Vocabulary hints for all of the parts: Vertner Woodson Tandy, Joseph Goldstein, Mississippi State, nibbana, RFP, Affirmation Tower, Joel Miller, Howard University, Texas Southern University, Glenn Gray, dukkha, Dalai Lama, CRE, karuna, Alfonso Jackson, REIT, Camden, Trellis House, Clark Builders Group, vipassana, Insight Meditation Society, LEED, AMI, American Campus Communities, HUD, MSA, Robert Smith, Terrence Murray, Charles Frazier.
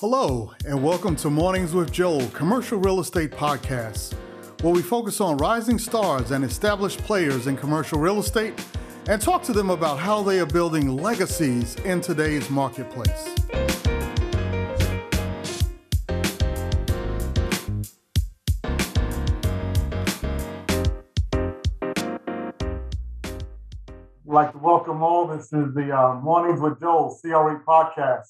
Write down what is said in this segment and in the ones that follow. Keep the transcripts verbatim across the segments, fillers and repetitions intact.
Hello, and welcome to Mornings with Joel, Commercial Real Estate Podcast, where we focus on rising stars and established players in commercial real estate and talk to them about how they are building legacies in today's marketplace. I'd like to welcome all. This is the uh, Mornings with Joel C R E podcast.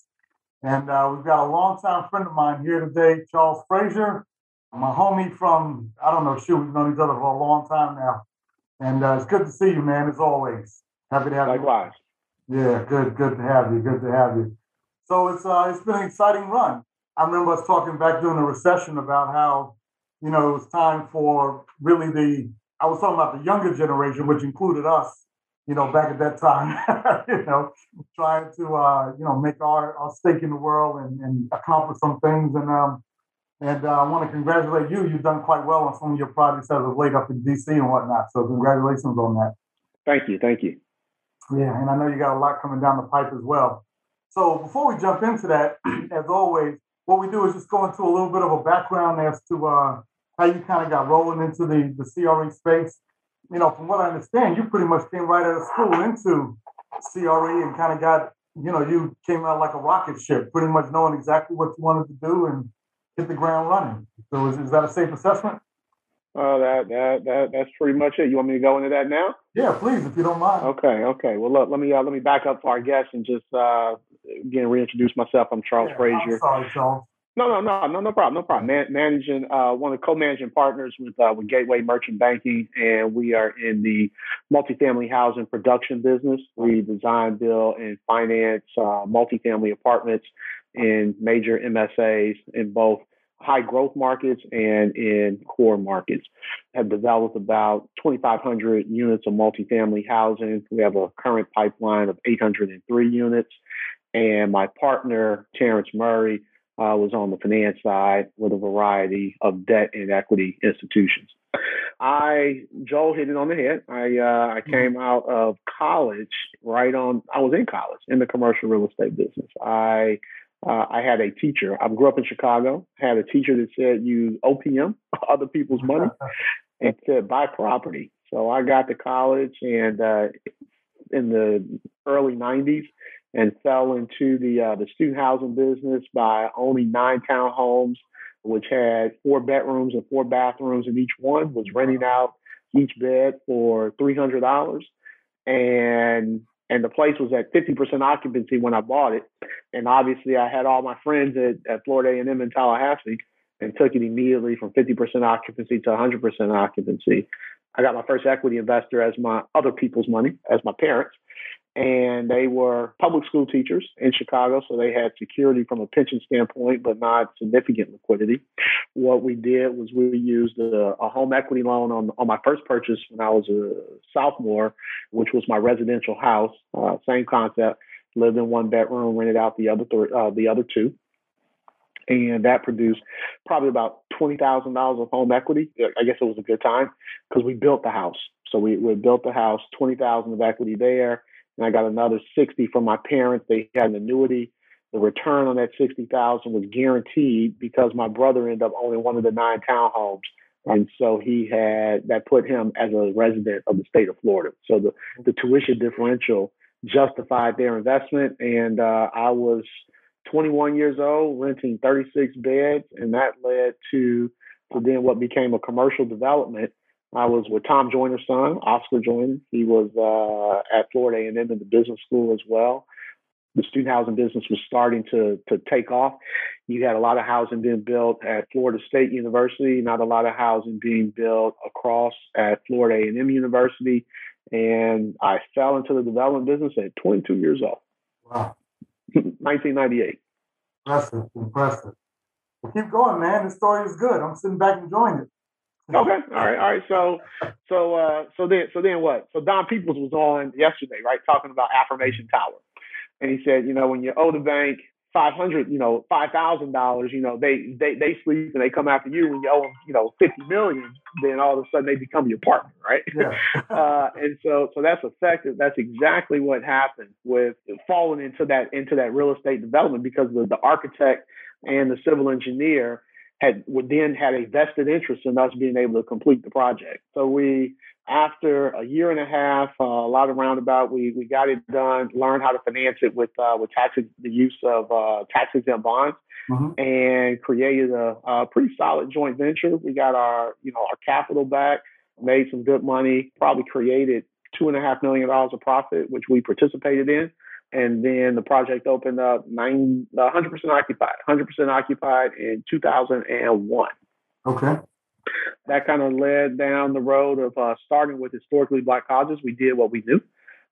And uh, we've got a longtime friend of mine here today, Charles Frazier, my homie from, I don't know, shoot, we've known each other for a long time now. And uh, it's good to see you, man, as always. Happy to have Likewise. you. Likewise. Yeah, good, good to have you, good to have you. So it's uh, it's been an exciting run. I remember us talking back during the recession about how, you know, it was time for really the, I was talking about the younger generation, which included us, you know, back at that time, you know, trying to, uh, you know, make our, our stake in the world and, and accomplish some things. And um, and uh, I want to congratulate you. You've done quite well on some of your projects as of late up in D C and whatnot. So congratulations on that. Thank you. Thank you. Yeah. And I know you got a lot coming down the pipe as well. So before we jump into that, as always, what we do is just go into a little bit of a background as to uh, how you kind of got rolling into the, the C R E space. You know, from what I understand, you pretty much came right out of school into C R E and kind of got, you know, you came out like a rocket ship, pretty much knowing exactly what you wanted to do and hit the ground running. So is, is that a safe assessment? Uh, that, that that that's pretty much it. You want me to go into that now? Yeah, please, if you don't mind. Okay, okay. Well, look, let me uh, let me back up for our guests and just uh, again reintroduce myself. I'm Charles yeah, Frazier. I'm sorry, Charles. No, no, no, no, no problem, no problem. Man, managing uh, one of the co-managing partners with uh, with Gateway Merchant Banking, and we are in the multifamily housing production business. We design, build, and finance uh, multifamily apartments in major M S As in both high growth markets and in core markets. Have developed about twenty-five hundred units of multifamily housing. We have a current pipeline of eight hundred three units, and my partner Terrence Murray Uh, was on the finance side with a variety of debt and equity institutions. I, Joel hit it on the head. I uh, I came out of college right on, I was in college in the commercial real estate business. I uh, I had a teacher. I grew up in Chicago, had a teacher that said, use O P M, other people's money, and said, buy property. So I got to college and uh, in the early nineties, and fell into the uh, the student housing business by owning nine townhomes, which had four bedrooms and four bathrooms, and each one was renting out each bed for three hundred dollars. And and the place was at fifty percent occupancy when I bought it. And obviously, I had all my friends at, at Florida A and M in Tallahassee and took it immediately from fifty percent occupancy to one hundred percent occupancy. I got my first equity investor as my other people's money, as my parents. And they were public school teachers in Chicago, so they had security from a pension standpoint, but not significant liquidity. What we did was we used a, a home equity loan on, on my first purchase when I was a sophomore, which was my residential house. Uh, same concept, lived in one bedroom, rented out the other th- uh, the other two. And that produced probably about twenty thousand dollars of home equity. I guess it was a good time because we built the house. So we, we built the house, twenty thousand dollars of equity there. And I got another sixty from my parents. They had an annuity. The return on that sixty thousand dollars was guaranteed because my brother ended up owning one of the nine townhomes. And so he had, that put him as a resident of the state of Florida. So the, the tuition differential justified their investment. And uh, I was twenty-one years old, renting thirty-six beds. And that led to, to then what became a commercial development. I was with Tom Joyner's son, Oscar Joyner. He was uh, at Florida A and M in the business school as well. The student housing business was starting to to take off. You had a lot of housing being built at Florida State University, not a lot of housing being built across at Florida A and M University. And I fell into the development business at twenty-two years old. Wow. nineteen ninety-eight. Impressive, impressive. Well, keep going, man. The story is good. I'm sitting back enjoying it. Okay. All right. All right. So, so, uh, so then, so then what? So Don Peoples was on yesterday, right? Talking about Affirmation Tower. And he said, you know, when you owe the bank five hundred, you know, five thousand dollars, you know, they, they, they sleep and they come after you. When you owe them, you know, fifty million, then all of a sudden they become your partner. Right. Yeah. uh, and so, so that's effective. That's exactly what happened with falling into that, into that real estate development because the, the architect and the civil engineer had would then had a vested interest in us being able to complete the project. So we, after a year and a half, uh, a lot of roundabout, we we got it done, learned how to finance it with uh, with tax the use of uh, tax exempt bonds, mm-hmm. and created a, a pretty solid joint venture. We got our you know our capital back, made some good money, probably created two and a half million dollars of profit, which we participated in. And then the project opened up nine, one hundred percent occupied, one hundred percent occupied in two thousand one. Okay. That kind of led down the road of uh, starting with historically Black colleges. We did what we knew,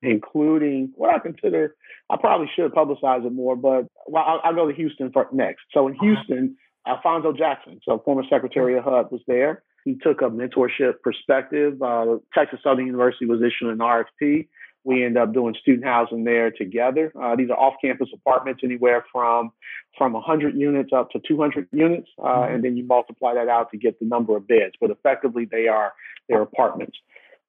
including what I consider, I probably should publicize it more, but well, I'll, I'll go to Houston for next. So in Houston, Alfonso Jackson, so former Secretary of H U D, was there. He took a mentorship perspective. Uh, Texas Southern University was issuing an R F P. We end up doing student housing there together. Uh, these are off-campus apartments, anywhere from from one hundred units up to two hundred units, uh, mm-hmm. and then you multiply that out to get the number of beds. But effectively, they are their apartments.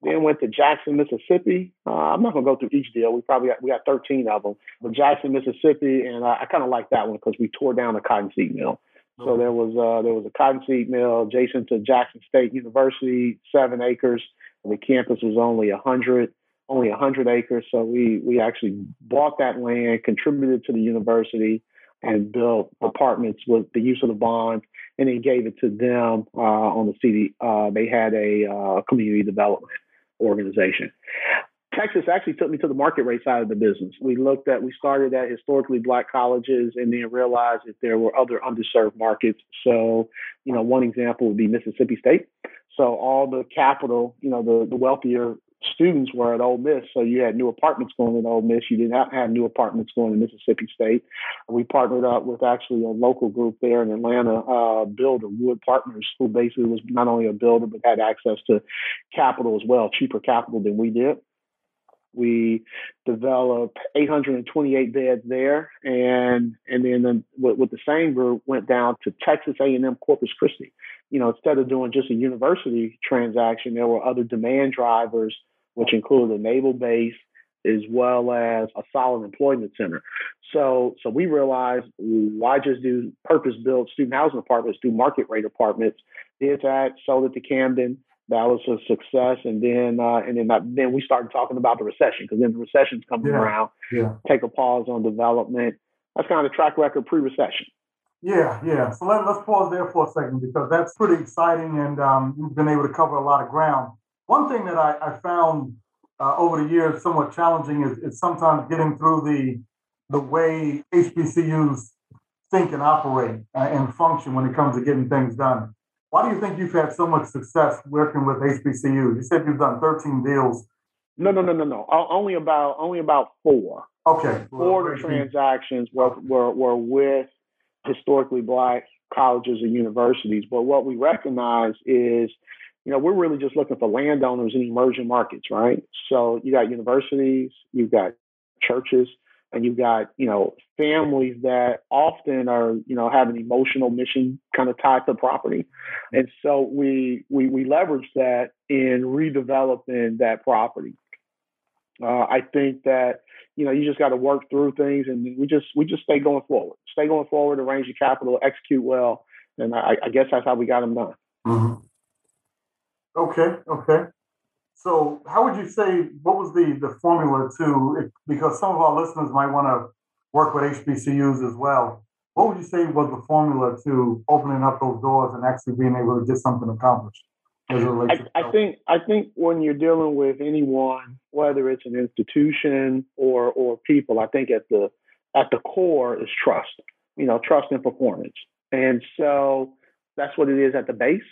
Then went to Jackson, Mississippi. Uh, I'm not going to go through each deal. We probably got, we got thirteen of them. But Jackson, Mississippi, and I, I kind of like that one because we tore down a cotton seed mill. Mm-hmm. So there was uh, there was a cotton seed mill adjacent to Jackson State University, seven acres. The campus was only one hundred. Only one hundred acres. So we we actually bought that land, contributed to the university, and built apartments with the use of the bond, and then gave it to them uh, on the C D. Uh, they had a uh, community development organization. Texas actually took me to the market rate side of the business. We looked at, we started at historically Black colleges and then realized that there were other underserved markets. So, you know, one example would be Mississippi State. So all the capital, you know, the, the wealthier students were at Ole Miss, so you had new apartments going at Ole Miss. You did not have new apartments going in Mississippi State. We partnered up with actually a local group there in Atlanta, uh, builder Wood Partners, who basically was not only a builder but had access to capital as well, cheaper capital than we did. We developed eight hundred twenty-eight beds there, and and then the, with, with the same group went down to Texas A and M Corpus Christi. You know, instead of doing just a university transaction, there were other demand drivers, which included a naval base as well as a solid employment center. So so we realized, why just do purpose-built student housing apartments, do market-rate apartments? Did that, sold it to Camden. That was a success. And then uh, and then, then we started talking about the recession, because then the recession's coming yeah. around. Yeah. Take a pause on development. That's kind of track record pre-recession. Yeah, yeah. So let, let's pause there for a second, because that's pretty exciting, and um, you've been able to cover a lot of ground. One thing that I, I found uh, over the years somewhat challenging is, is sometimes getting through the the way H B C Us think and operate uh, and function when it comes to getting things done. Why do you think you've had so much success working with H B C Us? You said you've done thirteen deals. No, no, no, no, no. Only about only about four. Okay. Four well, transactions were, were were with historically Black colleges and universities. But what we recognize is, you know, we're really just looking for landowners in emerging markets, right? So you got universities, you've got churches, and you've got, you know, families that often are, you know, have an emotional mission kind of tied to property. And so we we, we leverage that in redeveloping that property. Uh, I think that, you know, you just got to work through things, and we just we just stay going forward, stay going forward, arrange your capital, execute well. And I, I guess that's how we got them done. Mm-hmm. Okay, okay. So how would you say, what was the, the formula to, because some of our listeners might want to work with H B C Us as well. What would you say was the formula to opening up those doors and actually being able to get something accomplished? As it relates I, to I think I think when you're dealing with anyone, whether it's an institution or or people, I think at the at the core is trust, you know, trust and performance. And so that's what it is at the base.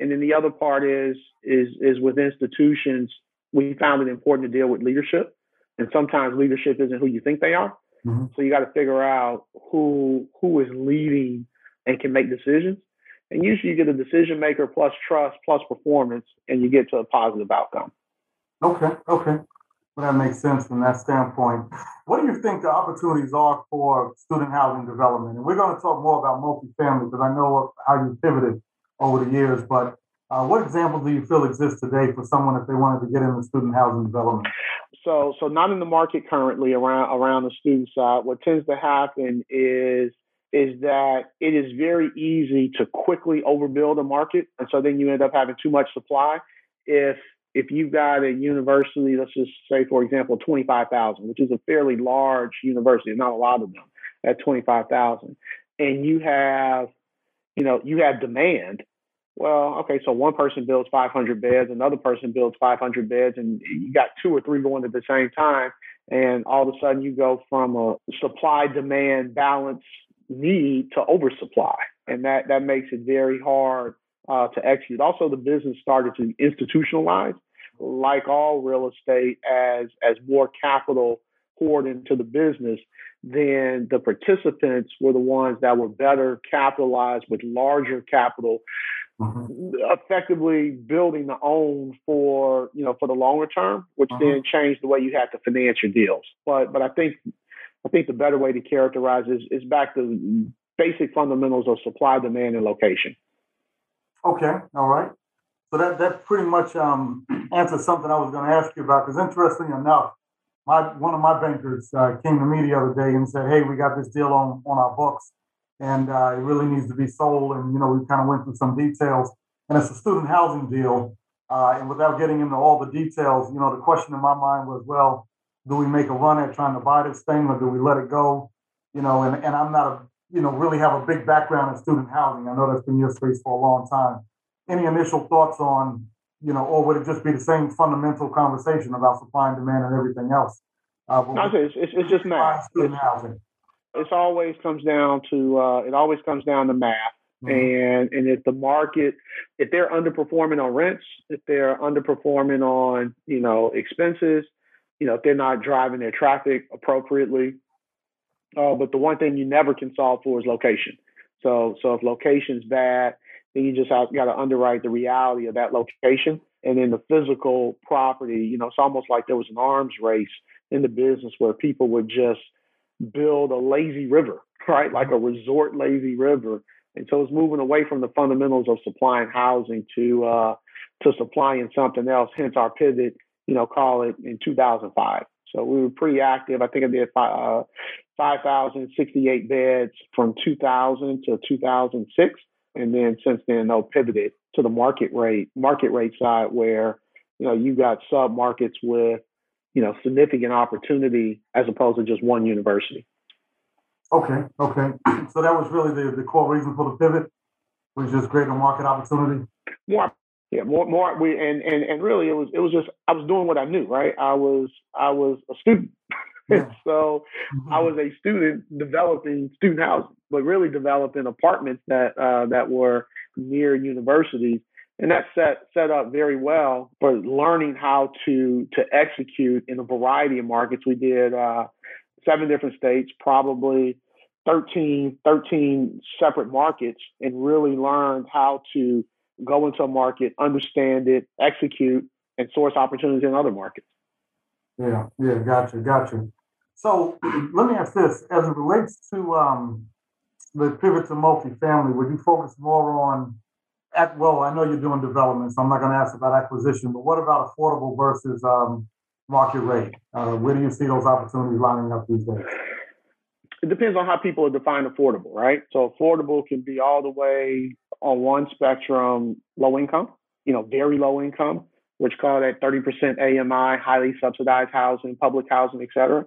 And then the other part is is is with institutions, we found it important to deal with leadership. And sometimes leadership isn't who you think they are. Mm-hmm. So you got to figure out who who is leading and can make decisions. And usually you get a decision maker plus trust plus performance, and you get to a positive outcome. Okay, okay. Well, that makes sense from that standpoint. What do you think the opportunities are for student housing development? And we're going to talk more about multifamily, because I know how you pivoted over the years, but uh, what examples do you feel exist today for someone if they wanted to get into student housing development? So, so not in the market currently around around the student side. What tends to happen is is that it is very easy to quickly overbuild a market. And so then you end up having too much supply. If if you've got a university, let's just say, for example, twenty-five thousand, which is a fairly large university, not a lot of them at twenty-five thousand, and you have, you know, you have demand. Well, okay, so one person builds five hundred beds, another person builds five hundred beds, and you got two or three going at the same time. And all of a sudden you go from a supply-demand balance need to oversupply. And that, that makes it very hard uh, to execute. Also, the business started to institutionalize, like all real estate, as, as more capital poured into the business, then the participants were the ones that were better capitalized with larger capital, mm-hmm. effectively building the own for, you know, for the longer term, which mm-hmm. then changed the way you had to finance your deals. But but I think I think the better way to characterize is is back to basic fundamentals of supply, demand, and location. Okay, all right. So that that pretty much um, answers something I was going to ask you about, because interestingly enough, My, one of my bankers uh, came to me the other day and said, hey, we got this deal on, on our books, and uh, it really needs to be sold. And, you know, we kind of went through some details. And it's a student housing deal. Uh, and without getting into all the details, you know, the question in my mind was, well, do we make a run at trying to buy this thing, or do we let it go? You know, and, and I'm not, a, you know, really have a big background in student housing. I know that's been your space for a long time. Any initial thoughts on, you know, or would it just be the same fundamental conversation about supply and demand and everything else? Uh, no, it's, it's, it's just math. It's, it's always comes down to, uh, it always comes down to math. Mm-hmm. And and if the market, if they're underperforming on rents, if they're underperforming on, you know, expenses, you know, if they're not driving their traffic appropriately. Uh, but the one thing you never can solve for is location. So, so if location's bad, then you just got to underwrite the reality of that location and then the physical property. You know, it's almost like there was an arms race in the business where people would just build a lazy river, right? Like a resort lazy river. And so it's moving away from the fundamentals of supplying housing to uh, to supplying something else. Hence our pivot, you know, call it in two thousand five. So we were pretty active. I think I did uh, five thousand sixty-eight beds from two thousand to two thousand six. And then since then, they'll pivoted to the market rate, market rate side where, you know, you've got sub markets with, you know, significant opportunity as opposed to just one university. Okay. Okay. So that was really the, the core reason for the pivot, was just greater market opportunity. More, yeah, more, more. We and, and and really it was it was just I was doing what I knew, right? I was I was a student. And so I was a student developing student housing, but really developing apartments that uh, that were near universities. And that set set up very well for learning how to to execute in a variety of markets. We did uh, seven different states, probably thirteen, thirteen separate markets, and really learned how to go into a market, understand it, execute, and source opportunities in other markets. Yeah, yeah, gotcha, gotcha. So let me ask this, as it relates to um, the pivot to multifamily, would you focus more on, at, well, I know you're doing development, so I'm not going to ask about acquisition, but what about affordable versus um, market rate? Uh, where do you see those opportunities lining up these days? It depends on how people define affordable, right? So affordable can be all the way on one spectrum, low income, you know, very low income, which call that thirty percent A M I, highly subsidized housing, public housing, et cetera,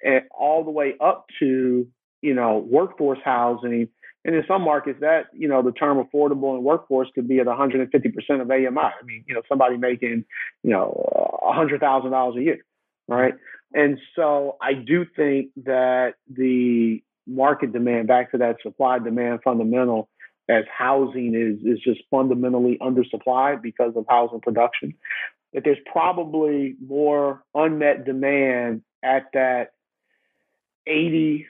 and all the way up to, you know, workforce housing. And in some markets that, you know, the term affordable and workforce could be at one hundred fifty percent of A M I. I mean, you know, somebody making, you know, one hundred thousand dollars a year, right? And so I do think that the market demand, back to that supply-demand fundamental, as housing is is just fundamentally undersupplied because of housing production, that there's probably more unmet demand at that eighty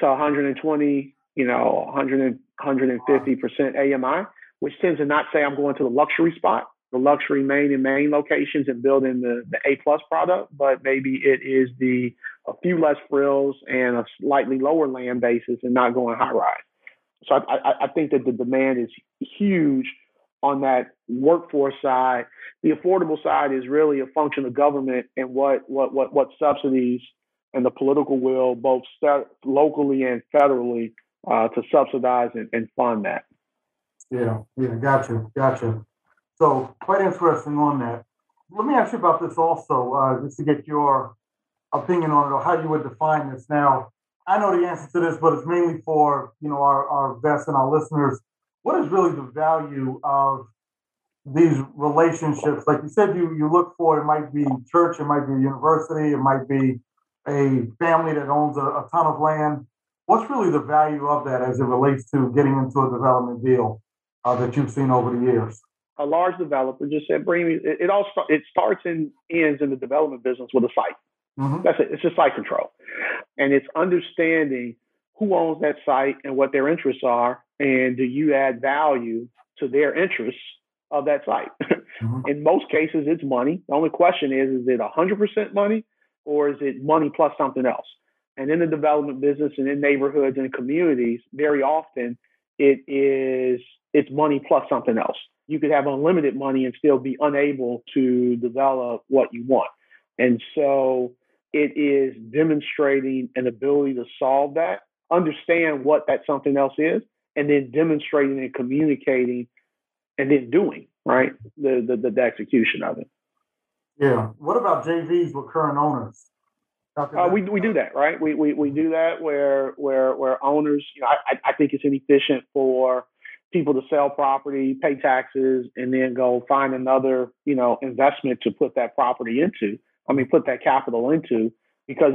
to one hundred twenty, you know, one hundred, one hundred fifty percent A M I, which tends to not say I'm going to the luxury spot, the luxury main and main locations and building the, the A-plus product, but maybe it is the a few less frills and a slightly lower land basis and not going high rise. So I, I think that the demand is huge on that workforce side. The affordable side is really a function of government and what what what, what subsidies and the political will, both locally and federally, uh, to subsidize and, and fund that. Yeah, yeah, gotcha, gotcha. So quite interesting on that. Let me ask you about this also, uh, just to get your opinion on it or how you would define this. Now, I know the answer to this, but it's mainly for, you know, our, our vets and our listeners. What is really the value of these relationships? Like you said, you, you look for, it might be church, it might be a university, it might be a family that owns a, a ton of land. What's really the value of that as it relates to getting into a development deal uh, that you've seen over the years? A large developer just said, "Bring me." It, it all start, it starts and ends in the development business with a site. Mm-hmm. That's it. It's just site control, and it's understanding who owns that site and what their interests are, and do you add value to their interests of that site? Mm-hmm. In most cases, it's money. The only question is: is it one hundred percent money, or is it money plus something else? And in the development business, and in neighborhoods and communities, very often it is it's money plus something else. You could have unlimited money and still be unable to develop what you want. And so it is demonstrating an ability to solve that, understand what that something else is, and then demonstrating and communicating and then doing, right, the, the, the execution of it. Yeah. What about J Vs with current owners? Uh, we we do that, right? We we we do that where where where owners, you know, I I think it's inefficient for people to sell property, pay taxes, and then go find another, you know, investment to put that property into. I mean, put that capital into, because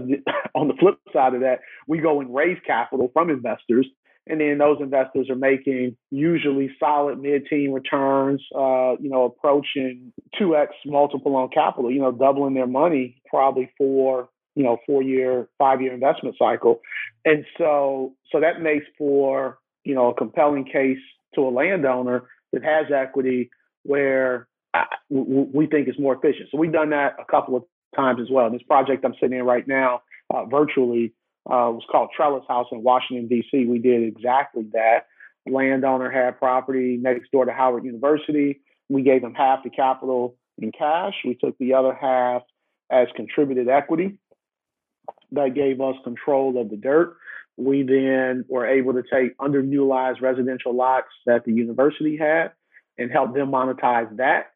on the flip side of that, we go and raise capital from investors, and then those investors are making usually solid mid-teen returns, uh, you know, approaching two X multiple on capital, you know, doubling their money probably for, you know, four-year, five-year investment cycle. And so, so that makes for, you know, a compelling case to a landowner that has equity where I, w- we think it's more efficient. So we've done that a couple of times as well. This project I'm sitting in right now uh, virtually uh, was called Trellis House in Washington, D C. We did exactly that. The landowner had property next door to Howard University. We gave them half the capital in cash. We took the other half as contributed equity. That gave us control of the dirt. We then were able to take underutilized residential lots that the university had and help them monetize that,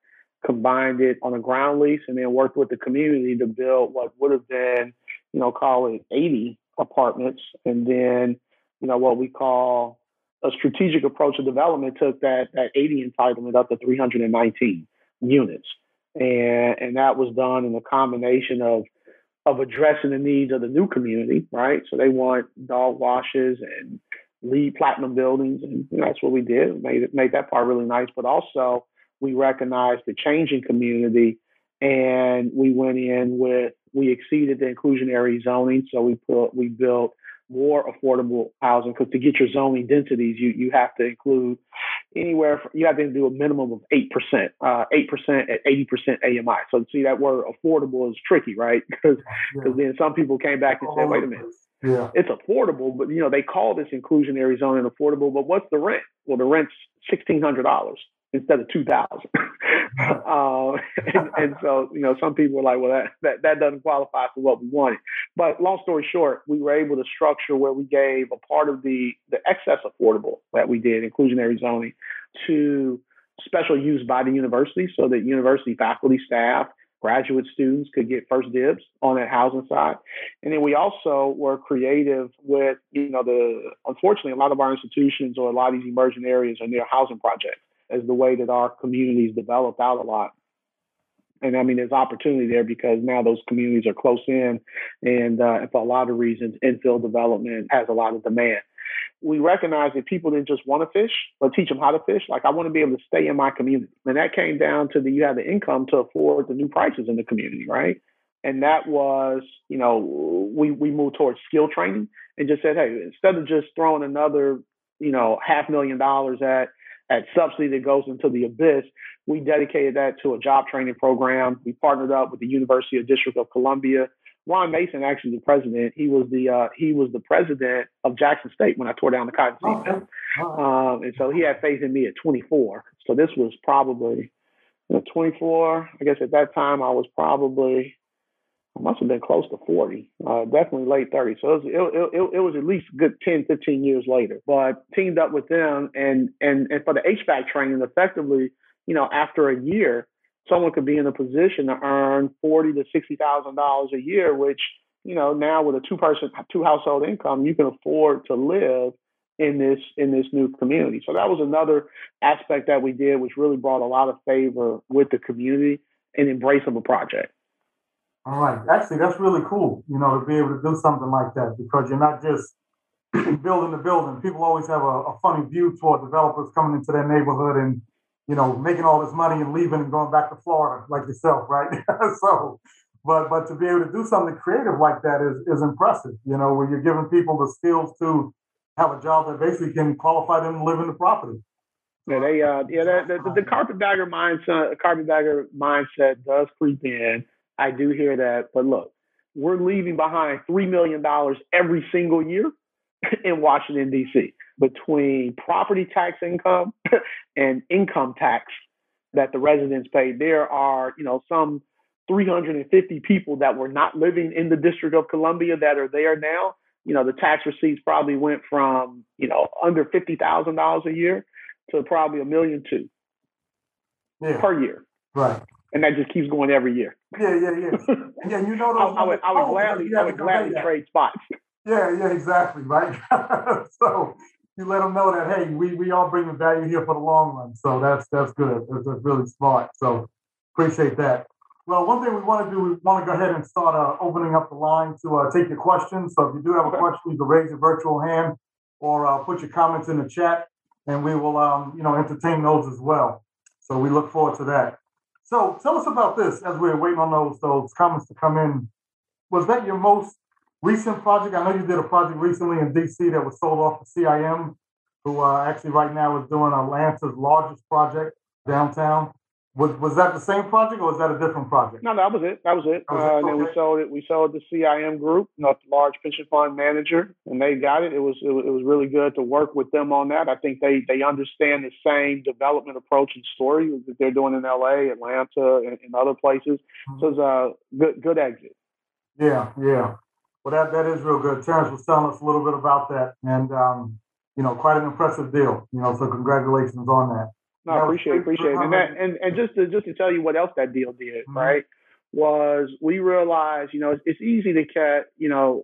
combined it on a ground lease, and then worked with the community to build what would have been, you know, call it eighty apartments. And then, you know, what we call a strategic approach to development took that, that eighty entitlement up to three hundred nineteen units. And, and that was done in a combination of of addressing the needs of the new community, right? So they want dog washes and LEED platinum buildings, and that's what we did. Made it, made that part really nice, but also we recognized the changing community, and we went in with we exceeded the inclusionary zoning, so we put we built more affordable housing, because to get your zoning densities, you you have to include anywhere from, you have to do a minimum of eight percent, uh, eight percent at eighty percent A M I. So see, that word affordable is tricky, right? Because because yeah. Then some people came back and said, wait a minute, yeah, it's affordable, but you know they call this inclusionary zoning affordable, but what's the rent? Well, the rent's sixteen hundred dollars instead of two thousand. uh, and, and so you know some people were like, well, that, that that doesn't qualify for what we wanted. But long story short, we were able to structure where we gave a part of the the excess affordable that we did, inclusionary zoning, to special use by the university, so that university faculty, staff, graduate students could get first dibs on that housing side. And then we also were creative with, you know, the unfortunately a lot of our institutions or a lot of these emerging areas are near housing projects, as the way that our communities developed out a lot. And I mean, there's opportunity there because now those communities are close in, and uh, for a lot of reasons, infill development has a lot of demand. We recognize that people didn't just want to fish, but teach them how to fish. Like, I want to be able to stay in my community. And that came down to the, you have the income to afford the new prices in the community, right? And that was, you know, we, we moved towards skill training and just said, hey, instead of just throwing another, you know, half million dollars at, at subsidy that goes into the abyss, we dedicated that to a job training program. We partnered up with the University of District of Columbia. Ron Mason, actually the president, he was the uh, he was the president of Jackson State when I tore down the cotton seed mill. Um, and so he had faith in me at twenty-four. So this was probably you know, twenty-four. I guess at that time I was probably must have been close to forty, uh, definitely late thirties. So it was, it, it, it was at least a good ten, fifteen years later. But teamed up with them, and, and, and for the H V A C training, effectively, you know, after a year, someone could be in a position to earn forty thousand to sixty thousand dollars a year, which, you know, now with a two-person, two-household income, you can afford to live in this in this new community. So that was another aspect that we did, which really brought a lot of favor with the community and embrace of a project. All right. Actually, that's really cool, you know, to be able to do something like that, because you're not just building the building. People always have a, a funny view toward developers coming into their neighborhood and, you know, making all this money and leaving and going back to Florida like yourself, right? so, but but to be able to do something creative like that is is impressive, you know, where you're giving people the skills to have a job that basically can qualify them to live in the property. Yeah, they, uh, yeah, that, the, the carpetbagger mindset, carpetbagger mindset does creep in. I do hear that, but look, we're leaving behind three million dollars every single year in Washington, D C, between property tax income and income tax that the residents pay. There are, you know, some three hundred fifty people that were not living in the District of Columbia that are there now. You know, the tax receipts probably went from, you know, under fifty thousand dollars a year to probably a million two yeah. per year. Right. And that just keeps going every year. Yeah, yeah, yeah. Yeah, you know, those I, I would, I would oh, gladly, I would gladly trade spots. Yeah, yeah, exactly, right? So you let them know that, hey, we we all bring the value here for the long run. So that's that's good. That's, that's really smart. So appreciate that. Well, one thing we want to do, we want to go ahead and start uh, opening up the line to uh, take your questions. So if you do have a question, you can raise your virtual hand or uh, put your comments in the chat, and we will, um, you know, entertain those as well. So we look forward to that. So tell us about this as we're waiting on those, those comments to come in. Was that your most recent project? I know you did a project recently in D C that was sold off to C I M, who uh, actually right now is doing Atlanta's largest project downtown. Was was that the same project, or was that a different project? No, that was it. That was it. That was it. Uh, okay. Then we sold it. We sold it to C I M Group, you know, large pension fund manager, and they got it. It was it was really good to work with them on that. I think they they understand the same development approach and story that they're doing in L A, Atlanta, and, and other places. Mm-hmm. So it's a good good exit. Yeah, yeah. Well, that that is real good. Terrence was telling us a little bit about that, and um, you know, quite an impressive deal. You know, so congratulations on that. No, I appreciate, appreciate it. And, that, and and just to just to tell you what else that deal did, mm-hmm. right, was we realized, you know, it's, it's easy to cut, you know,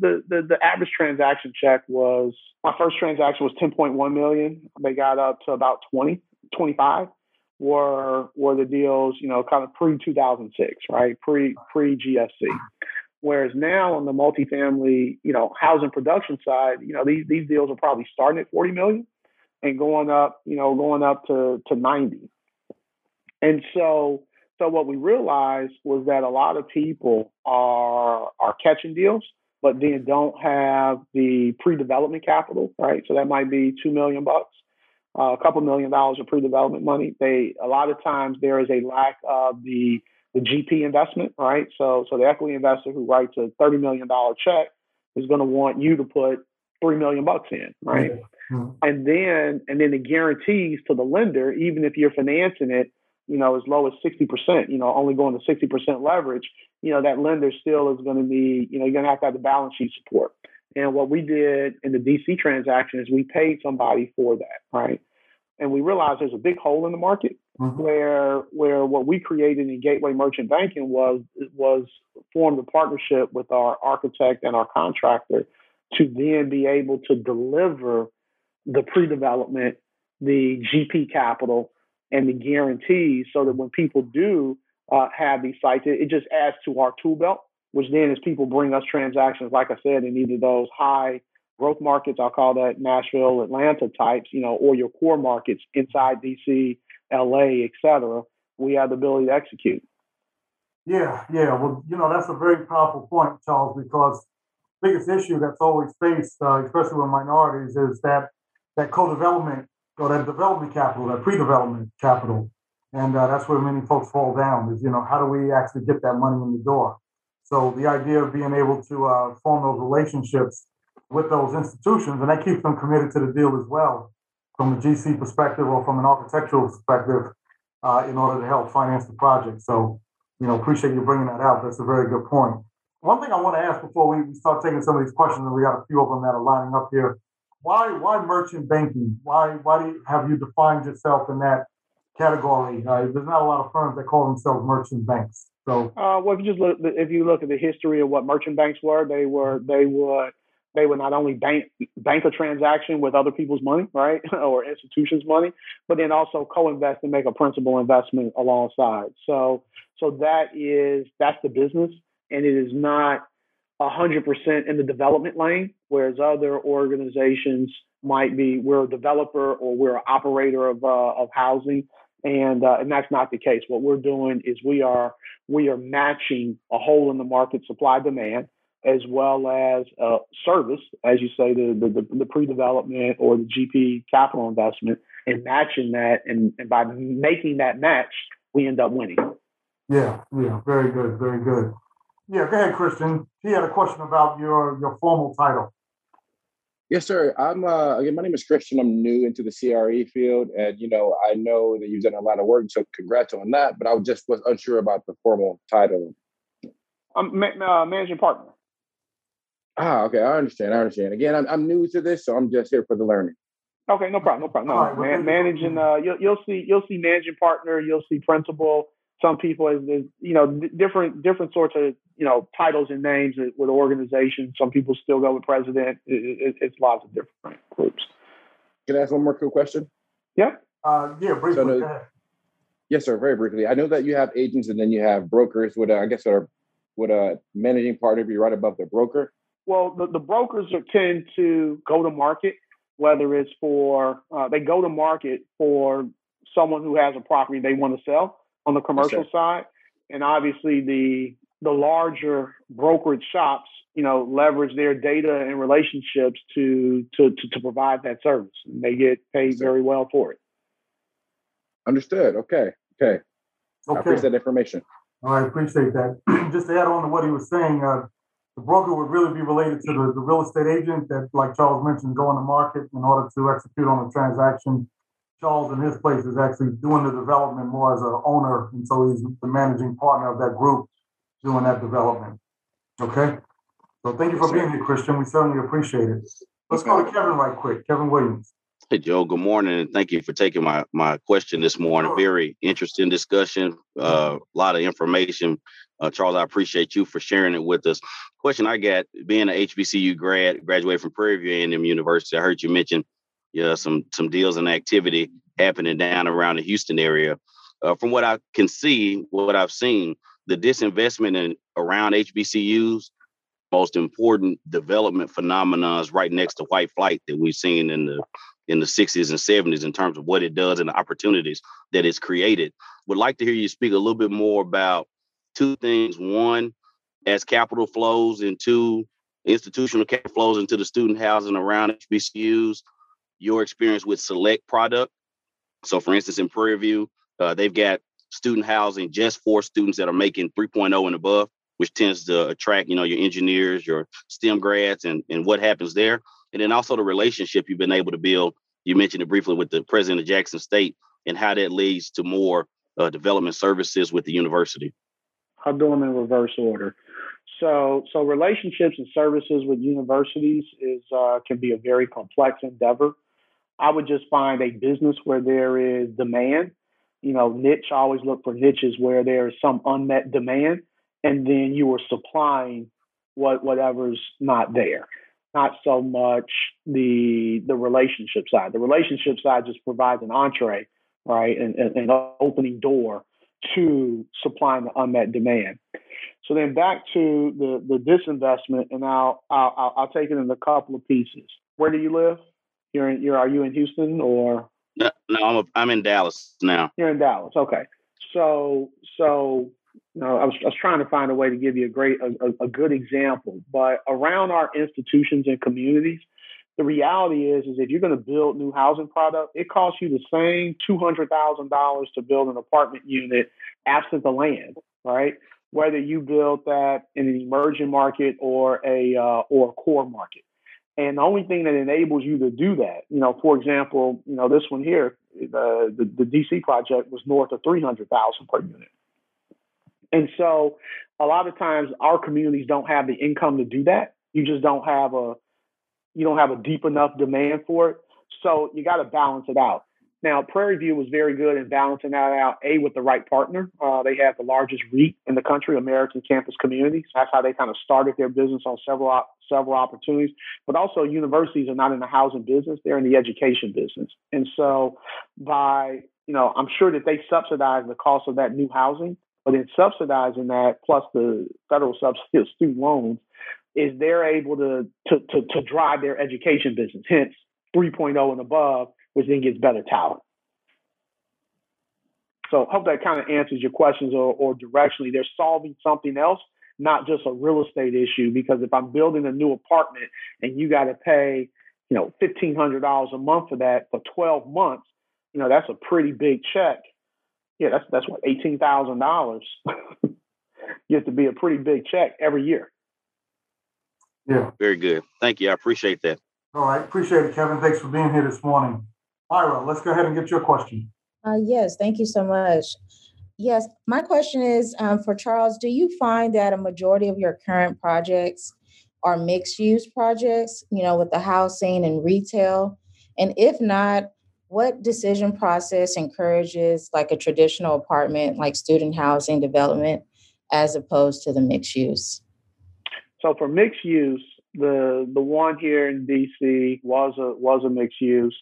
the, the, the average transaction check was, my first transaction was ten point one million dollars. They got up to about twenty, twenty-five were, were the deals, you know, kind of pre two thousand six, right, pre, pre-G F C. Whereas now on the multifamily, you know, housing production side, you know, these, these deals are probably starting at forty million dollars. And going up, you know, going up to, to ninety. And so so what we realized was that a lot of people are are catching deals, but then don't have the pre-development capital, right? So that might be two million bucks, uh, a couple million dollars of pre-development money. They a lot of times there is a lack of the the G P investment, right? So so the equity investor who writes a thirty million dollar check is going to want you to put three million bucks in, right? Mm-hmm. And then, and then the guarantees to the lender, even if you're financing it, you know, as low as sixty percent, you know, only going to sixty percent leverage, you know, that lender still is going to be, you know, you're going to have to have the balance sheet support. And what we did in the D C transaction is we paid somebody for that, right? And we realized there's a big hole in the market mm-hmm. where, where what we created in Gateway Merchant Banking was, was formed a partnership with our architect and our contractor to then be able to deliver the pre-development, the G P capital, and the guarantees, so that when people do uh, have these sites, it, it just adds to our tool belt, which then as people bring us transactions, like I said, in either those high growth markets, I'll call that Nashville, Atlanta types, you know, or your core markets inside D C, L A, et cetera, we have the ability to execute. Yeah, yeah. Well, you know, that's a very powerful point, Charles, because the biggest issue that's always faced, uh, especially with minorities, is that that co-development or that development capital, that pre-development capital. And uh, that's where many folks fall down is, you know, how do we actually get that money in the door? So the idea of being able to uh, form those relationships with those institutions, and that keeps them committed to the deal as well, from a G C perspective or from an architectural perspective, uh, in order to help finance the project. So you know, appreciate you bringing that out. That's a very good point. One thing I want to ask before we start taking some of these questions, and we got a few of them that are lining up here. Why, why merchant banking? Why, why do you, have you defined yourself in that category? Uh, there's not a lot of firms that call themselves merchant banks. So, uh, well, if you just look, if you look at the history of what merchant banks were, they were, they would, they would not only bank bank a transaction with other people's money, right, or institutions' money, but then also co-invest and make a principal investment alongside. So, so that is that's the business. And it is not one hundred percent in the development lane, whereas other organizations might be, we're a developer or we're an operator of uh, of housing, and uh, and that's not the case. What we're doing is we are we are matching a hole in the market, supply demand, as well as uh, service, as you say, the the, the pre-development or the G P capital investment, and matching that, and, and by making that match, we end up winning. Yeah, yeah, very good, very good. Yeah, go ahead, Christian. He had a question about your, your formal title. Yes, sir. I'm uh, again. My name is Christian. I'm new into the C R E field, and you know, I know that you've done a lot of work, so congrats on that. But I just was unsure about the formal title. I'm ma- uh, managing partner. Ah, okay. I understand. I understand. Again, I'm I'm new to this, so I'm just here for the learning. Okay, no problem. No problem. No, right, man, managing. Uh, you'll you'll see you'll see managing partner. You'll see principal. Some people, is, is you know, different different sorts of, you know, titles and names with organizations. Some people still go with president. It, it, it's lots of different groups. Can I ask one more quick question? Yeah. Uh, yeah, briefly. So, no, yes, sir. Very briefly. I know that you have agents and then you have brokers. Would uh, I guess are would a managing partner be right above the broker? Well, the, the brokers are, tend to go to market, whether it's for uh, they go to market for someone who has a property they want to sell on the commercial yes, side. And obviously the the larger brokerage shops, you know, leverage their data and relationships to to to, to provide that service. And they get paid yes, very well for it. Understood. Okay. Okay. Okay. I appreciate that information. All right, appreciate that. Just to add on to what he was saying, uh, the broker would really be related to the, the real estate agent that, like Charles mentioned, go on the market in order to execute on a transaction. Charles, in his place, is actually doing the development more as an owner, and so he's the managing partner of that group doing that development. Okay? So thank you for being here, Christian. We certainly appreciate it. Let's go to Kevin right quick. Kevin Williams. Hey, Joe. Good morning, and thank you for taking my, my question this morning. Sure. Very interesting discussion, uh, a lot of information. Uh, Charles, I appreciate you for sharing it with us. Question I got, being an H B C U grad, graduated from Prairie View A and M University, I heard you mention Yeah, some some deals and activity happening down around the Houston area. Uh, from what I can see, what I've seen, the disinvestment in around H B C Us, most important development phenomenons right next to white flight that we've seen in the in the sixties and seventies in terms of what it does and the opportunities that it's created. Would like to hear you speak a little bit more about two things. One, as capital flows into institutional capital flows into the student housing around H B C Us, your experience with select product. So for instance, in Prairie View, uh, they've got student housing just for students that are making three point oh and above, which tends to attract, you know, your engineers, your STEM grads and, and what happens there. And then also the relationship you've been able to build. You mentioned it briefly with the president of Jackson State and how that leads to more uh, development services with the university. I'll do them in reverse order. So, so relationships and services with universities is uh, can be a very complex endeavor. I would just find a business where there is demand, you know, niche. I always look for niches where there is some unmet demand, and then you are supplying what whatever's not there. Not so much the the relationship side. The relationship side just provides an entree, right, and an opening door to supplying the unmet demand. So then back to the, the disinvestment, and I'll, I'll I'll take it in a couple of pieces. Where do you live? You're in, you're, are you in Houston or? No, no I'm a, I'm in Dallas now. You're in Dallas, okay. So so you know, I was I was trying to find a way to give you a great a, a good example, but around our institutions and communities, the reality is is if you're going to build new housing product, it costs you the same two hundred thousand dollars to build an apartment unit, absent the land, right? Whether you build that in an emerging market or a uh, or a core market. And the only thing that enables you to do that, you know, for example, you know, this one here, the the, the D C project was north of three hundred thousand per unit. And so a lot of times our communities don't have the income to do that. You just don't have a, you don't have a deep enough demand for it. So you got to balance it out. Now, Prairie View was very good in balancing that out, A, with the right partner. Uh, they have the largest REIT in the country, American Campus Communities. That's how they kind of started their business on several op- several opportunities. But also, universities are not in the housing business. They're in the education business. And so by, you know, I'm sure that they subsidize the cost of that new housing, but in subsidizing that, plus the federal subsidy of student loans, is they're able to, to, to, to drive their education business, hence three point oh and above, which then gets better talent. So I hope that kind of answers your questions or, or directionally. They're solving something else, not just a real estate issue, because if I'm building a new apartment and you got to pay, you know, fifteen hundred dollars a month for that for twelve months, you know, that's a pretty big check. Yeah, that's, that's what, eighteen thousand dollars. You have to be a pretty big check every year. Yeah. Very good. Thank you. I appreciate that. All right. Appreciate it, Kevin. Thanks for being here this morning. Ira, let's go ahead and get your question. Uh, yes. Thank you so much. Yes. My question is um, for Charles, do you find that a majority of your current projects are mixed use projects, you know, with the housing and retail? And if not, what decision process encourages like a traditional apartment, like student housing development, as opposed to the mixed use? So for mixed use, The the one here in D C was a was a mixed use.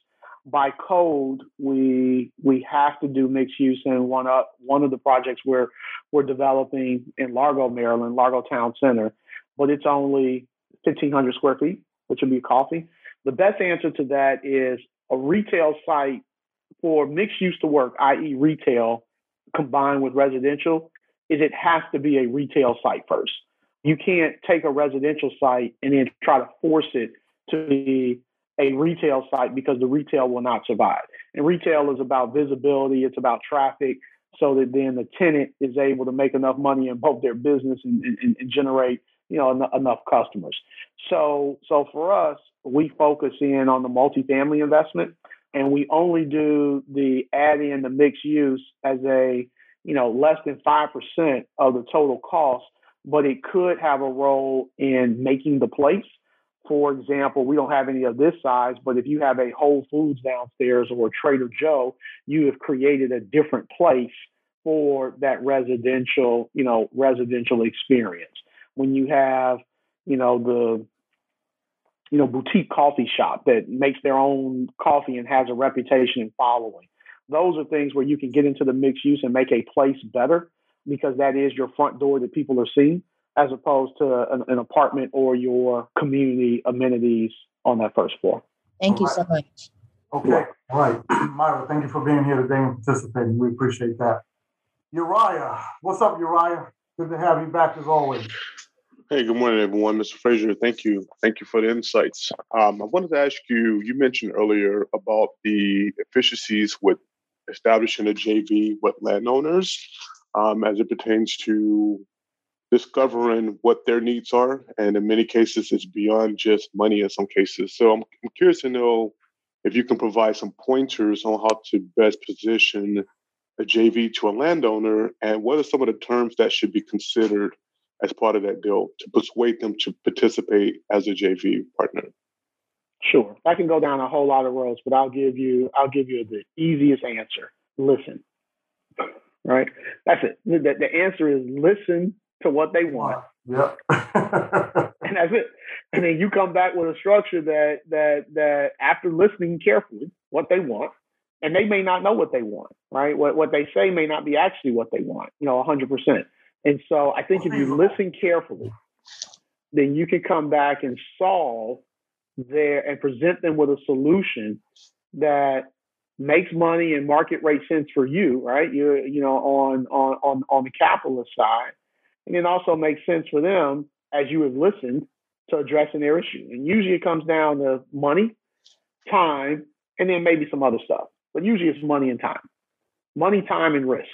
By code, we we have to do mixed use in one up one of the projects we're we're developing in Largo, Maryland, Largo Town Center, but it's only fifteen hundred square feet, which would be coffee. The best answer to that is a retail site for mixed use to work, that is, retail combined with residential, is it has to be a retail site first. You can't take a residential site and then try to force it to be a retail site because the retail will not survive. And retail is about visibility. It's about traffic so that then the tenant is able to make enough money in both their business and, and, and generate, you know, en- enough customers. So, so for us, we focus in on the multifamily investment, and we only do the add in the mixed use as a, you know, less than five percent of the total cost. But it could have a role in making the place. For example, we don't have any of this size, but if you have a Whole Foods downstairs or a Trader Joe, you have created a different place for that residential, you know, residential experience. When you have, you know, the, you know, boutique coffee shop that makes their own coffee and has a reputation and following, those are things where you can get into the mixed use and make a place better, because that is your front door that people are seeing, as opposed to an, an apartment or your community amenities on that first floor. Thank you so much. Okay. All right. Myra, thank you for being here today and participating. We appreciate that. Uriah. What's up, Uriah? Good to have you back as always. Hey, good morning, everyone. Mister Frazier, thank you. Thank you for the insights. Um, I wanted to ask you, you mentioned earlier about the efficiencies with establishing a J V with landowners. Um, as it pertains to discovering what their needs are. And in many cases, it's beyond just money in some cases. So I'm, I'm curious to know if you can provide some pointers on how to best position a J V to a landowner, and what are some of the terms that should be considered as part of that deal to persuade them to participate as a J V partner. Sure. I can go down a whole lot of roads, but I'll give you, I'll give you the easiest answer. Listen. Right. That's it. The, the answer is listen to what they want. Yep. And that's it. And then you come back with a structure that that that after listening carefully what they want, and they may not know what they want. Right. What what they say may not be actually what they want, you know, one hundred percent. And so I think if you listen carefully, then you can come back and solve their and present them with a solution that makes money and market rate sense for you, right? You you know, on, on on on the capitalist side, and it also makes sense for them as you have listened to addressing their issue. And usually it comes down to money, time, and then maybe some other stuff. But usually it's money and time, money, time, and risk.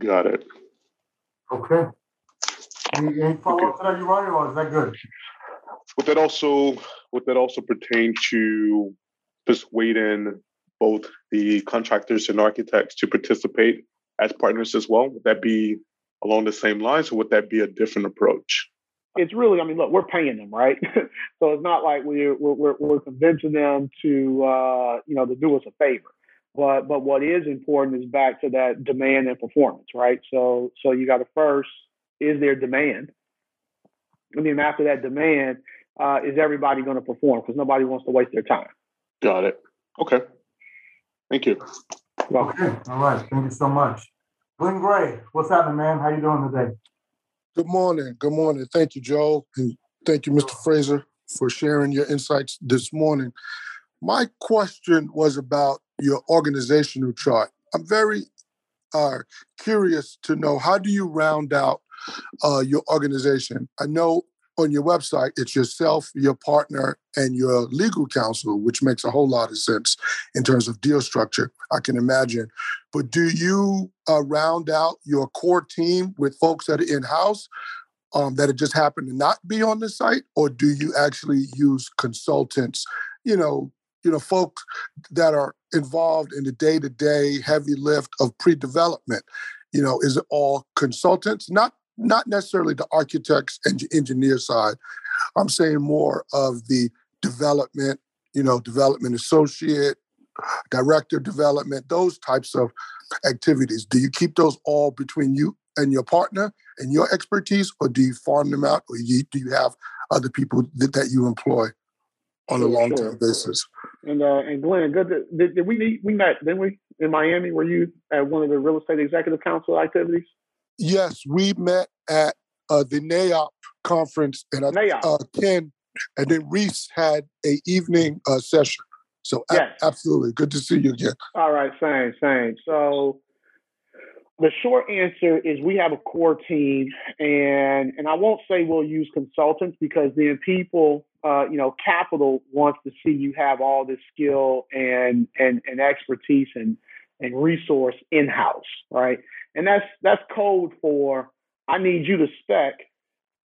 Got it. Okay. Any, any follow up to that, Uriah, or is that good? Would that also would that also pertain to persuading both the contractors and architects to participate as partners as well? Would that be along the same lines, or would that be a different approach? It's really, I mean, look, we're paying them, right? So it's not like we're we're we're convincing them to uh, you know to do us a favor. But but what is important is back to that demand and performance, right? So so you got to first, is there demand? And then after that demand, uh, is everybody going to perform? Because nobody wants to waste their time. Got it. Okay. Thank you. Welcome. Okay. All right. Thank you so much. Glenn Gray, what's happening, man? How you doing today? Good morning. Good morning. Thank you, Joel. And thank you, Mister Frazier, for sharing your insights this morning. My question was about your organizational chart. I'm very uh, curious to know, how do you round out uh, your organization? I know on your website, it's yourself, your partner, and your legal counsel, which makes a whole lot of sense in terms of deal structure, I can imagine. But do you uh, round out your core team with folks that are in-house um, that just happen to not be on the site? Or do you actually use consultants, you know, you know, folks that are involved in the day-to-day heavy lift of pre-development? You know, is it all consultants? Not not necessarily the architects and engineer side. I'm saying more of the development, you know, development associate, director development, those types of activities. Do you keep those all between you and your partner and your expertise, or do you farm them out, or you, do you have other people that, that you employ on a long-term sure. basis? And uh, and Glenn, good. To, did, did we meet? We met, didn't we? In Miami, were you at one of the Real Estate Executive Council activities? Yes, we met at uh, the N A O P conference, and I, uh, Ken, and then Reese had a evening uh, session. So yes. a- absolutely, good to see you again. All right, same, same. So the short answer is we have a core team, and and I won't say we'll use consultants, because then people. Uh, you know, capital wants to see you have all this skill and and, and expertise and, and resource in-house, right? And that's that's code for, I need you to spec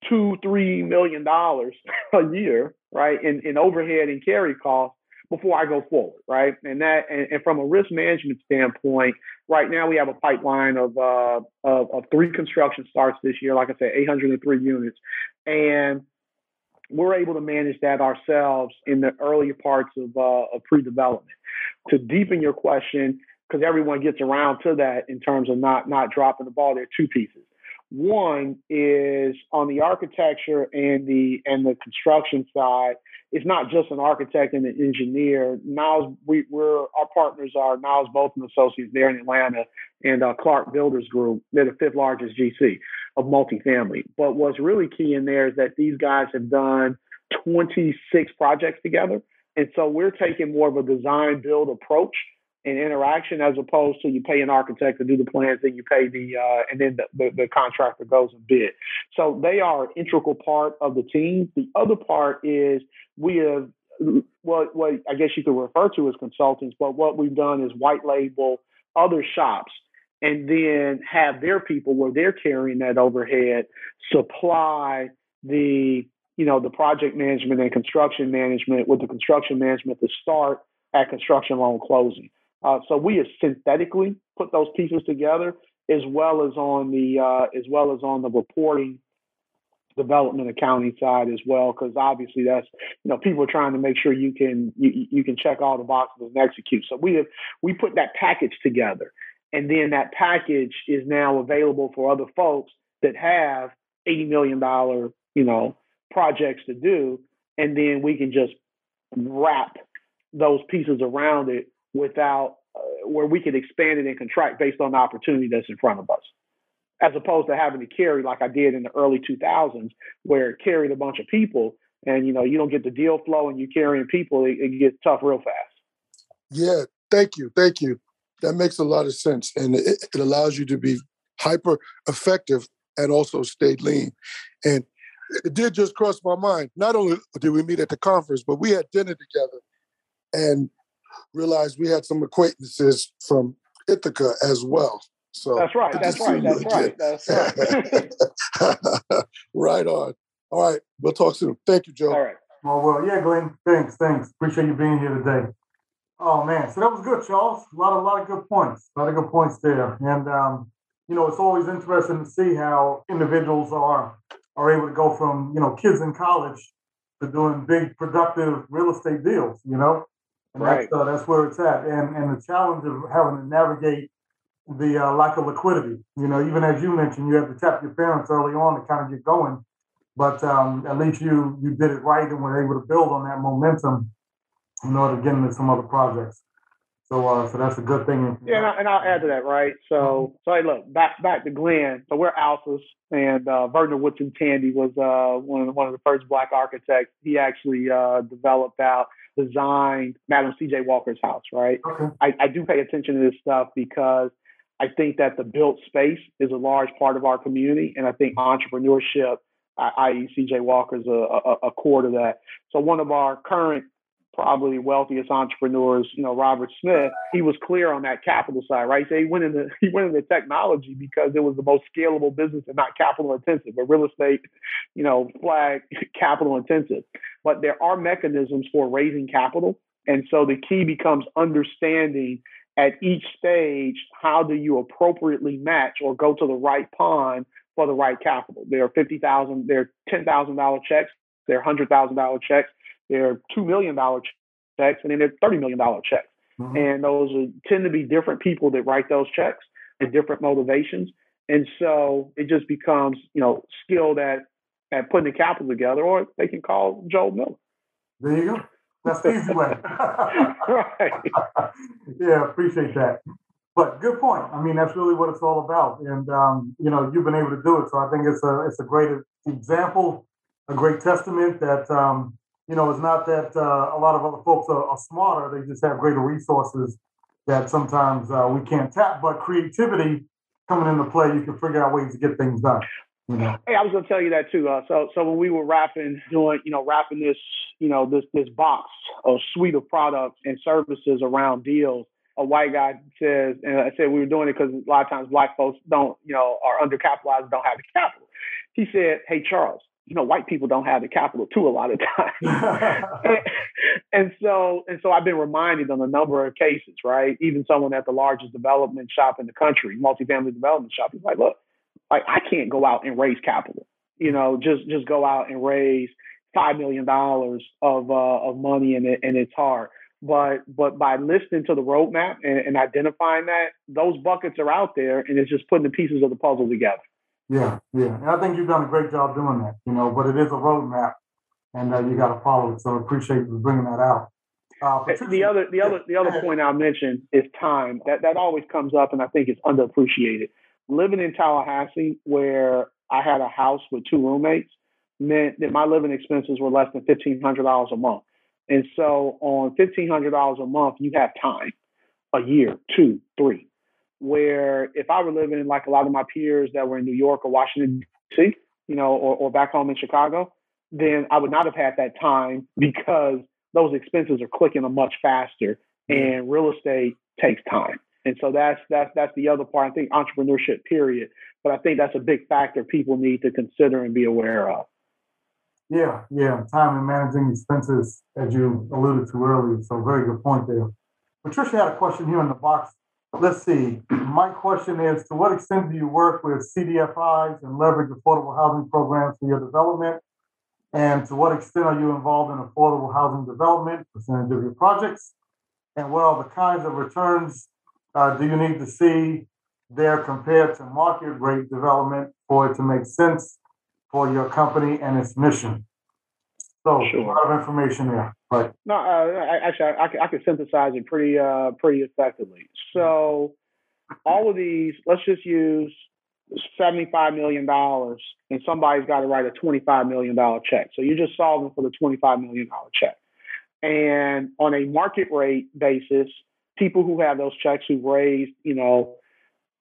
two, three million dollars a year, right, in, in overhead and carry costs before I go forward, right? And that and, and from a risk management standpoint, right now we have a pipeline of uh of, of three construction starts this year, like I said, eight hundred three units. And we're able to manage that ourselves in the earlier parts of, uh, of pre-development. To deepen your question, because everyone gets around to that in terms of not not dropping the ball, there are two pieces. One is on the architecture and the and the construction side. It's not just an architect and an engineer. Niles, we, we're our partners are Niles Bolton Associates there in Atlanta, and uh, Clark Builders Group. They're the fifth largest G C of multifamily. But what's really key in there is that these guys have done twenty-six projects together, and so we're taking more of a design build approach and interaction, as opposed to you pay an architect to do the plans, then you pay the, uh, and then the, the, the contractor goes and bid. So they are an integral part of the team. The other part is we have, what, what I guess you could refer to as consultants, but what we've done is white label other shops and then have their people, where they're carrying that overhead, supply the, you know, the project management and construction management with the construction management to start at construction loan closing. Uh, so we have synthetically put those pieces together, as well as on the uh, as well as on the reporting, development, accounting side as well, because obviously that's, you know, people are trying to make sure you can you, you can check all the boxes and execute. So we have we put that package together, and then that package is now available for other folks that have eighty million dollars, you know, projects to do, and then we can just wrap those pieces around it, without uh, where we can expand it and contract based on the opportunity that's in front of us, as opposed to having to carry like I did in the early two thousands, where it carried a bunch of people, and you know you don't get the deal flow, and you carrying people, it, it gets tough real fast. Yeah, thank you, thank you. That makes a lot of sense, and it, it allows you to be hyper effective and also stay lean. And it did just cross my mind. Not only did we meet at the conference, but we had dinner together, and realized we had some acquaintances from Ithaca as well. So that's right. That's right. That's right. That's right. That's right. Right on. All right. We'll talk soon. Thank you, Joe. All right. Well, well, yeah, Glenn. Thanks. Thanks. Appreciate you being here today. Oh man. So that was good, Charles. A lot of a lot of good points. A lot of good points there. And um, you know, it's always interesting to see how individuals are are able to go from, you know, kids in college to doing big, productive real estate deals, you know? And right. That's, uh, that's where it's at. And and the challenge of having to navigate the uh, lack of liquidity, you know, even as you mentioned, you have to tap your parents early on to kind of get going. But um, at least you you did it right and were able to build on that momentum in order to get into some other projects. So uh, so that's a good thing. Yeah, and, I, and I'll add to that, right? So, so hey, look, back back to Glenn. So we're alphas, and uh, Vertner Woodson Tandy was uh, one of the, one of the first Black architects. He actually uh, developed out, designed Madam C J Walker's house, right? Okay. I, I do pay attention to this stuff because I think that the built space is a large part of our community, and I think entrepreneurship, that is. C J Walker's a, a, a core to that. So one of our current probably wealthiest entrepreneurs, you know, Robert Smith, he was clear on that capital side, right? So he went into he went into technology because it was the most scalable business and not capital intensive, but real estate, you know, flag capital intensive. But there are mechanisms for raising capital. And so the key becomes understanding at each stage, how do you appropriately match or go to the right pond for the right capital? There are fifty thousand dollars, there are ten thousand dollars checks, there are one hundred thousand dollars checks, there are two million dollars checks, and then there are thirty million dollars checks. Mm-hmm. And those are, tend to be different people that write those checks and different motivations. And so it just becomes, you know, skilled at, at putting the capital together, or they can call Joel Miller. There you go. That's the easy way. Right. Yeah, appreciate that. But good point. I mean, that's really what it's all about. And, um, you know, you've been able to do it. So I think it's a it's a great example, a great testament that, um, you know, it's not that uh, a lot of other folks are, are smarter. They just have greater resources that sometimes uh, we can't tap. But creativity coming into play, you can figure out ways to get things done. Mm-hmm. Hey, I was gonna tell you that too. Uh, so, so when we were wrapping, doing, you know, wrapping this, you know, this this box or suite of products and services around deals, a white guy says, and I said we were doing it because a lot of times Black folks don't, you know, are undercapitalized, don't have the capital. He said, "Hey, Charles, you know, white people don't have the capital too a lot of times." and, and so, and so, I've been reminded on a number of cases, right? Even someone at the largest development shop in the country, multifamily development shop, he's like, "Look, like I can't go out and raise capital, you know, just just go out and raise five million dollars of uh, of money and, it, and it's hard." But but by listening to the roadmap and, and identifying that, those buckets are out there, and it's just putting the pieces of the puzzle together. Yeah, yeah. And I think you've done a great job doing that, you know, but it is a roadmap, and uh, you got to follow it. So I appreciate you bringing that out. Uh, the other the other the other point I mentioned is time. That that always comes up, and I think it's underappreciated. Living in Tallahassee, where I had a house with two roommates, meant that my living expenses were less than fifteen hundred dollars a month. And so on fifteen hundred dollars a month, you have time, a year, two, three, where if I were living in like a lot of my peers that were in New York or Washington, D C, you know, or, or back home in Chicago, then I would not have had that time because those expenses are clicking a much faster, and real estate takes time. And so that's that's that's the other part. I think entrepreneurship, period. But I think that's a big factor people need to consider and be aware of. Yeah, yeah. Time and managing expenses, as you alluded to earlier. So very good point there. Patricia had a question here in the box. Let's see. My question is, to what extent do you work with C D F Is and leverage affordable housing programs for your development? And to what extent are you involved in affordable housing development, percentage of your projects? And what are the kinds of returns Uh, do you need to see there compared to market rate development for it to make sense for your company and its mission? So sure. A lot of information there. Right. No, uh, actually, I, I could synthesize it pretty, uh, pretty effectively. So all of these, let's just use seventy-five million dollars, and somebody's got to write a twenty-five million dollars check. So you're just solving for the twenty-five million dollars check. And on a market rate basis, people who have those checks who raised, you know,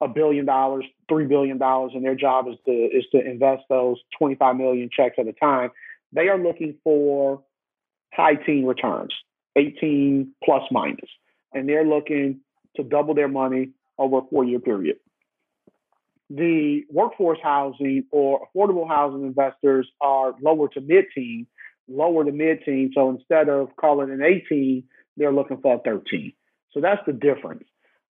a billion dollars, three billion dollars, and their job is to is to invest those twenty-five million checks at a time, they are looking for high teen returns, eighteen plus minus. And they're looking to double their money over a four-year period. The workforce housing or affordable housing investors are lower to mid-teen, lower to mid-teen. So instead of calling an eighteen, they're looking for a thirteen. So that's the difference.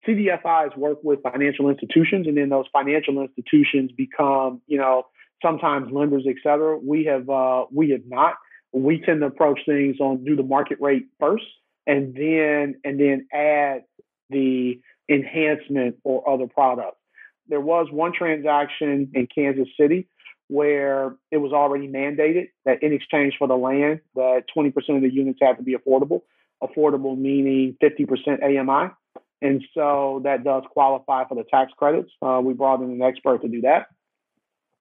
C D F Is work with financial institutions, and then those financial institutions become, you know, sometimes lenders, et cetera. We have, uh, we have not. We tend to approach things on do the market rate first, and then and then add the enhancement or other products. There was one transaction in Kansas City where it was already mandated that in exchange for the land, that twenty percent of the units had to be affordable. Affordable meaning fifty percent A M I. And so that does qualify for the tax credits. Uh, we brought in an expert to do that.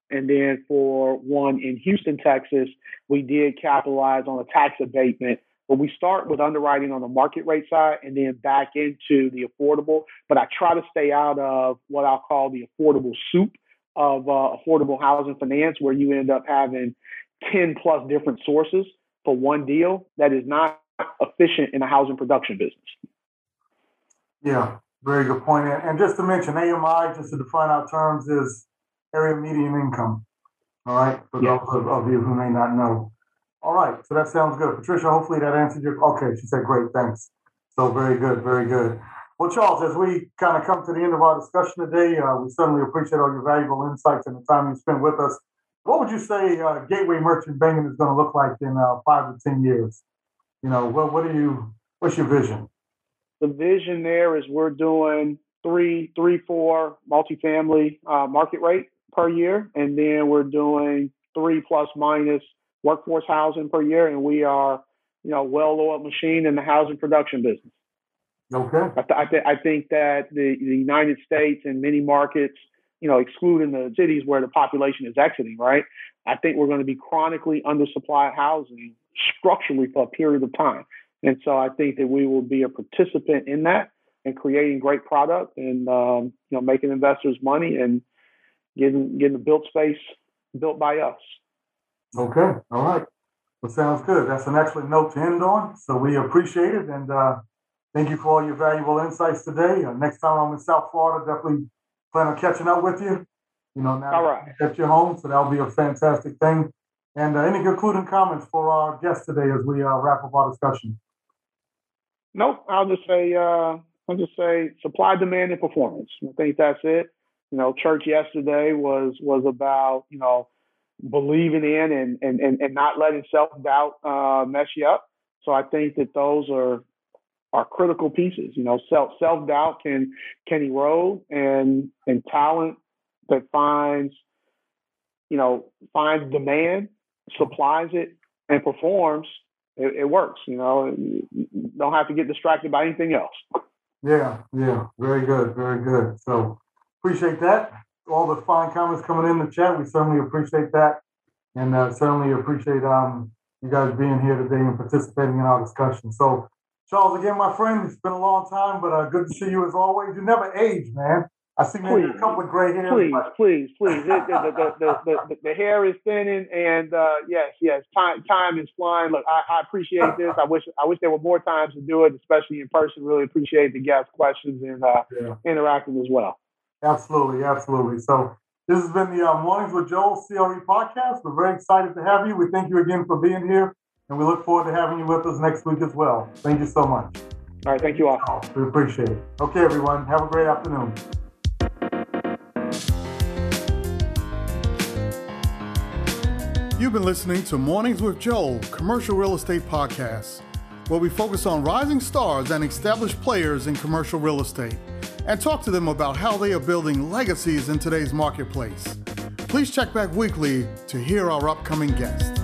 And then for one in Houston, Texas, we did capitalize on a tax abatement. But we start with underwriting on the market rate side and then back into the affordable. But I try to stay out of what I'll call the affordable soup of uh, affordable housing finance, where you end up having ten plus different sources for one deal. That is not efficient in a housing production business. Yeah, very good point. And just to mention, A M I, just to define our terms, is area median income. All right, for yeah. those of, of you who may not know. All right, so that sounds good. Patricia, hopefully that answered your, okay, she said, great, thanks. So very good, very good. Well, Charles, as we kind of come to the end of our discussion today, uh, we certainly appreciate all your valuable insights and the time you spent with us. What would you say uh, Gateway Merchant Banking is going to look like in uh, five to ten years? You know, what what are you? What's your vision? The vision there is we're doing three, three, four multifamily uh, market rate per year, and then we're doing three plus minus workforce housing per year, and we are, you know, well-oiled machine in the housing production business. Okay. I, th- I, th- I think that the, the United States and many markets, you know, excluding the cities where the population is exiting, right? I think we're going to be chronically undersupplied housing structurally for a period of time. And so I think that we will be a participant in that and creating great product and, um, you know, making investors money and getting, getting the built space built by us. Okay. All right. Well, sounds good. That's an excellent note to end on. So we appreciate it. And uh, thank you for all your valuable insights today. Uh, next time I'm in South Florida, definitely plan on catching up with you. You know, now right. At your home. So that'll be a fantastic thing. And uh, any concluding comments for our guests today as we uh, wrap up our discussion? Nope. I'll just say, uh, I'll just say supply, demand, and performance. I think that's it. You know, church yesterday was, was about, you know, believing in and, and, and, and not letting self-doubt uh, mess you up. So I think that those are, are critical pieces. You know, self, self-doubt can, can erode, and, and talent that finds, you know, finds demand, supplies it, and performs, it, it works. You know, you don't have to get distracted by anything else. Yeah, yeah. Very good, very good. So appreciate that. All the fine comments coming in the chat, we certainly appreciate that, and uh, certainly appreciate um, you guys being here today and participating in our discussion. So, Charles, again, my friend, it's been a long time, but uh, good to see you as always. You never age, man. I see maybe please, a couple of gray hairs. Please, but... please, please. It, the, the, the, the, the, the hair is thinning, and uh, yes, yes, time time is flying. Look, I, I appreciate this. I wish I wish there were more times to do it, especially in person. Really appreciate the guest questions and uh, yeah. interacting as well. Absolutely, absolutely. So this has been the uh, Mornings with Joel C R E podcast. We're very excited to have you. We thank you again for being here, and we look forward to having you with us next week as well. Thank you so much. All right, thank you all. Oh, we appreciate it. Okay, everyone, have a great afternoon. You've been listening to Mornings with Joel, Commercial Real Estate Podcast, where we focus on rising stars and established players in commercial real estate, and talk to them about how they are building legacies in today's marketplace. Please check back weekly to hear our upcoming guests.